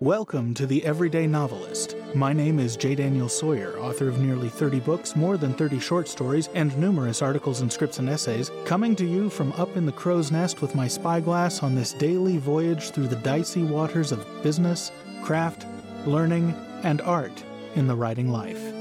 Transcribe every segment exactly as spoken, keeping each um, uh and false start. Welcome to The Everyday Novelist. My name is J. Daniel Sawyer, author of nearly thirty books, more than thirty short stories, and numerous articles and scripts and essays, coming to you from up in the crow's nest with my spyglass on this daily voyage through the dicey waters of business, craft, learning, and art in the writing life.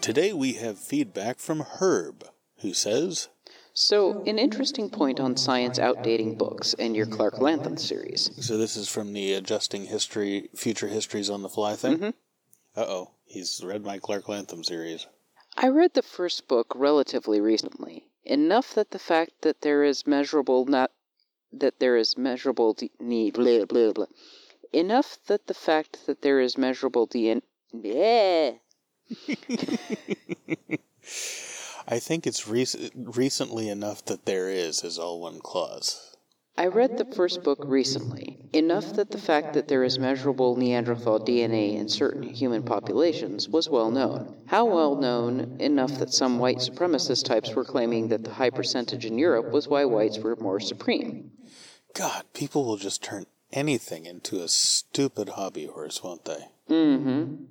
Today we have feedback from Herb, who says, "So, an interesting point on science outdating books and your Clarke Lantham series." So this is from the Adjusting History, Future Histories on the Fly thing? Mm-hmm. Uh-oh, he's read my Clarke Lantham series. "I read the first book relatively recently, enough that the fact that there is measurable not that there is measurable de- need blah, blah, blah. Enough that the fact that there is measurable D N A bleh. I think it's rec- recently enough that there is, is all one clause. I read the first book recently, enough that the fact that there is measurable Neanderthal D N A in certain human populations was well known. How well known? Enough that some white supremacist types were claiming that the high percentage in Europe was why whites were more supreme." God, people will just turn anything into a stupid hobby horse, won't they? Mm-hmm.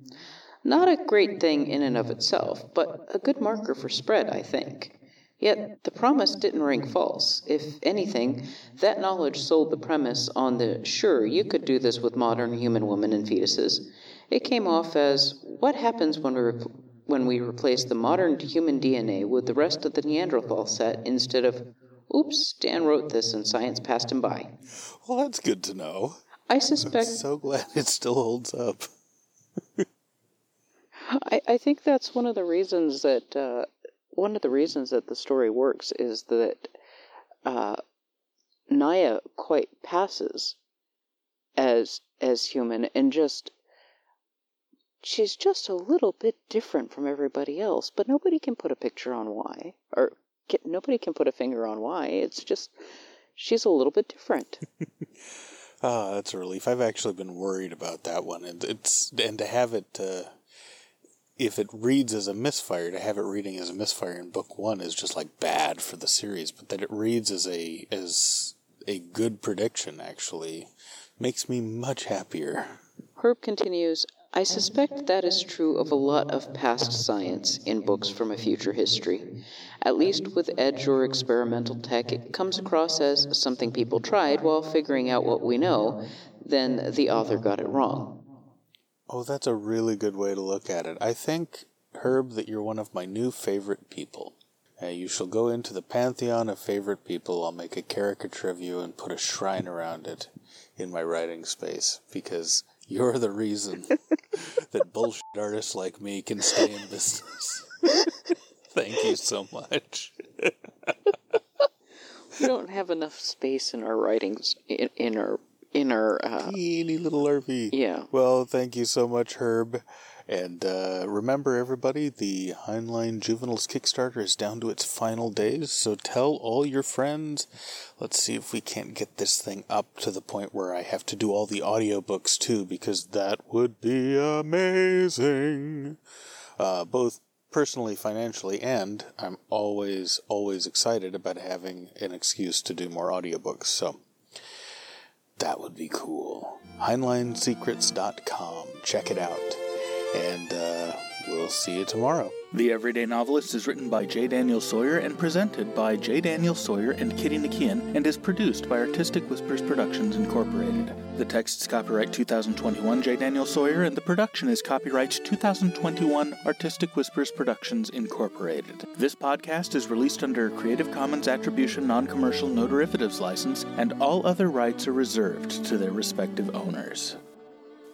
"Not a great thing in and of itself, but a good marker for spread, I think. Yet the promise didn't ring false. If anything, that knowledge sold the premise on the, sure, you could do this with modern human women and fetuses. It came off as, what happens when we re- when we replace the modern human D N A with the rest of the Neanderthal set instead of, oops, Dan wrote this and science passed him by." Well, that's good to know. I suspect... I'm so glad it still holds up. I, I think that's one of the reasons that uh, one of the reasons that the story works is that uh, Naya quite passes as as human, and just she's just a little bit different from everybody else, but nobody can put a picture on why, or can, nobody can put a finger on why. It's just she's a little bit different. Ah, oh, that's a relief. I've actually been worried about that one, and it's and to have it. Uh... If it reads as a misfire, to have it reading as a misfire in book one is just like bad for the series, but that it reads as a as a good prediction actually makes me much happier. Herb continues, "I suspect that is true of a lot of past science in books from a future history. At least with edge or experimental tech, it comes across as something people tried while figuring out what we know, then the author got it wrong." Oh, that's a really good way to look at it. I think, Herb, that you're one of my new favorite people. Uh, you shall go into the pantheon of favorite people. I'll make a caricature of you and put a shrine around it in my writing space, because you're the reason that bullshit artists like me can stay in business. Thank you so much. We don't have enough space in our writings, in, in our In our... Uh, teeny little R V. Yeah. Well, thank you so much, Herb. And uh, remember, everybody, the Heinlein Juveniles Kickstarter is down to its final days, so tell all your friends. Let's see if we can't get this thing up to the point where I have to do all the audiobooks, too, because that would be amazing. Uh, both personally, financially, and I'm always, always excited about having an excuse to do more audiobooks, so... that would be cool. Heinlein Secrets dot com. Check it out. And uh, we'll see you tomorrow. The Everyday Novelist is written by J. Daniel Sawyer and presented by J. Daniel Sawyer and Kitty Nakian, and is produced by Artistic Whispers Productions, Incorporated. The text is copyright two thousand twenty-one J. Daniel Sawyer, and the production is copyright two thousand twenty-one Artistic Whispers Productions, Incorporated. This podcast is released under a Creative Commons Attribution Non-Commercial No Derivatives License, and all other rights are reserved to their respective owners.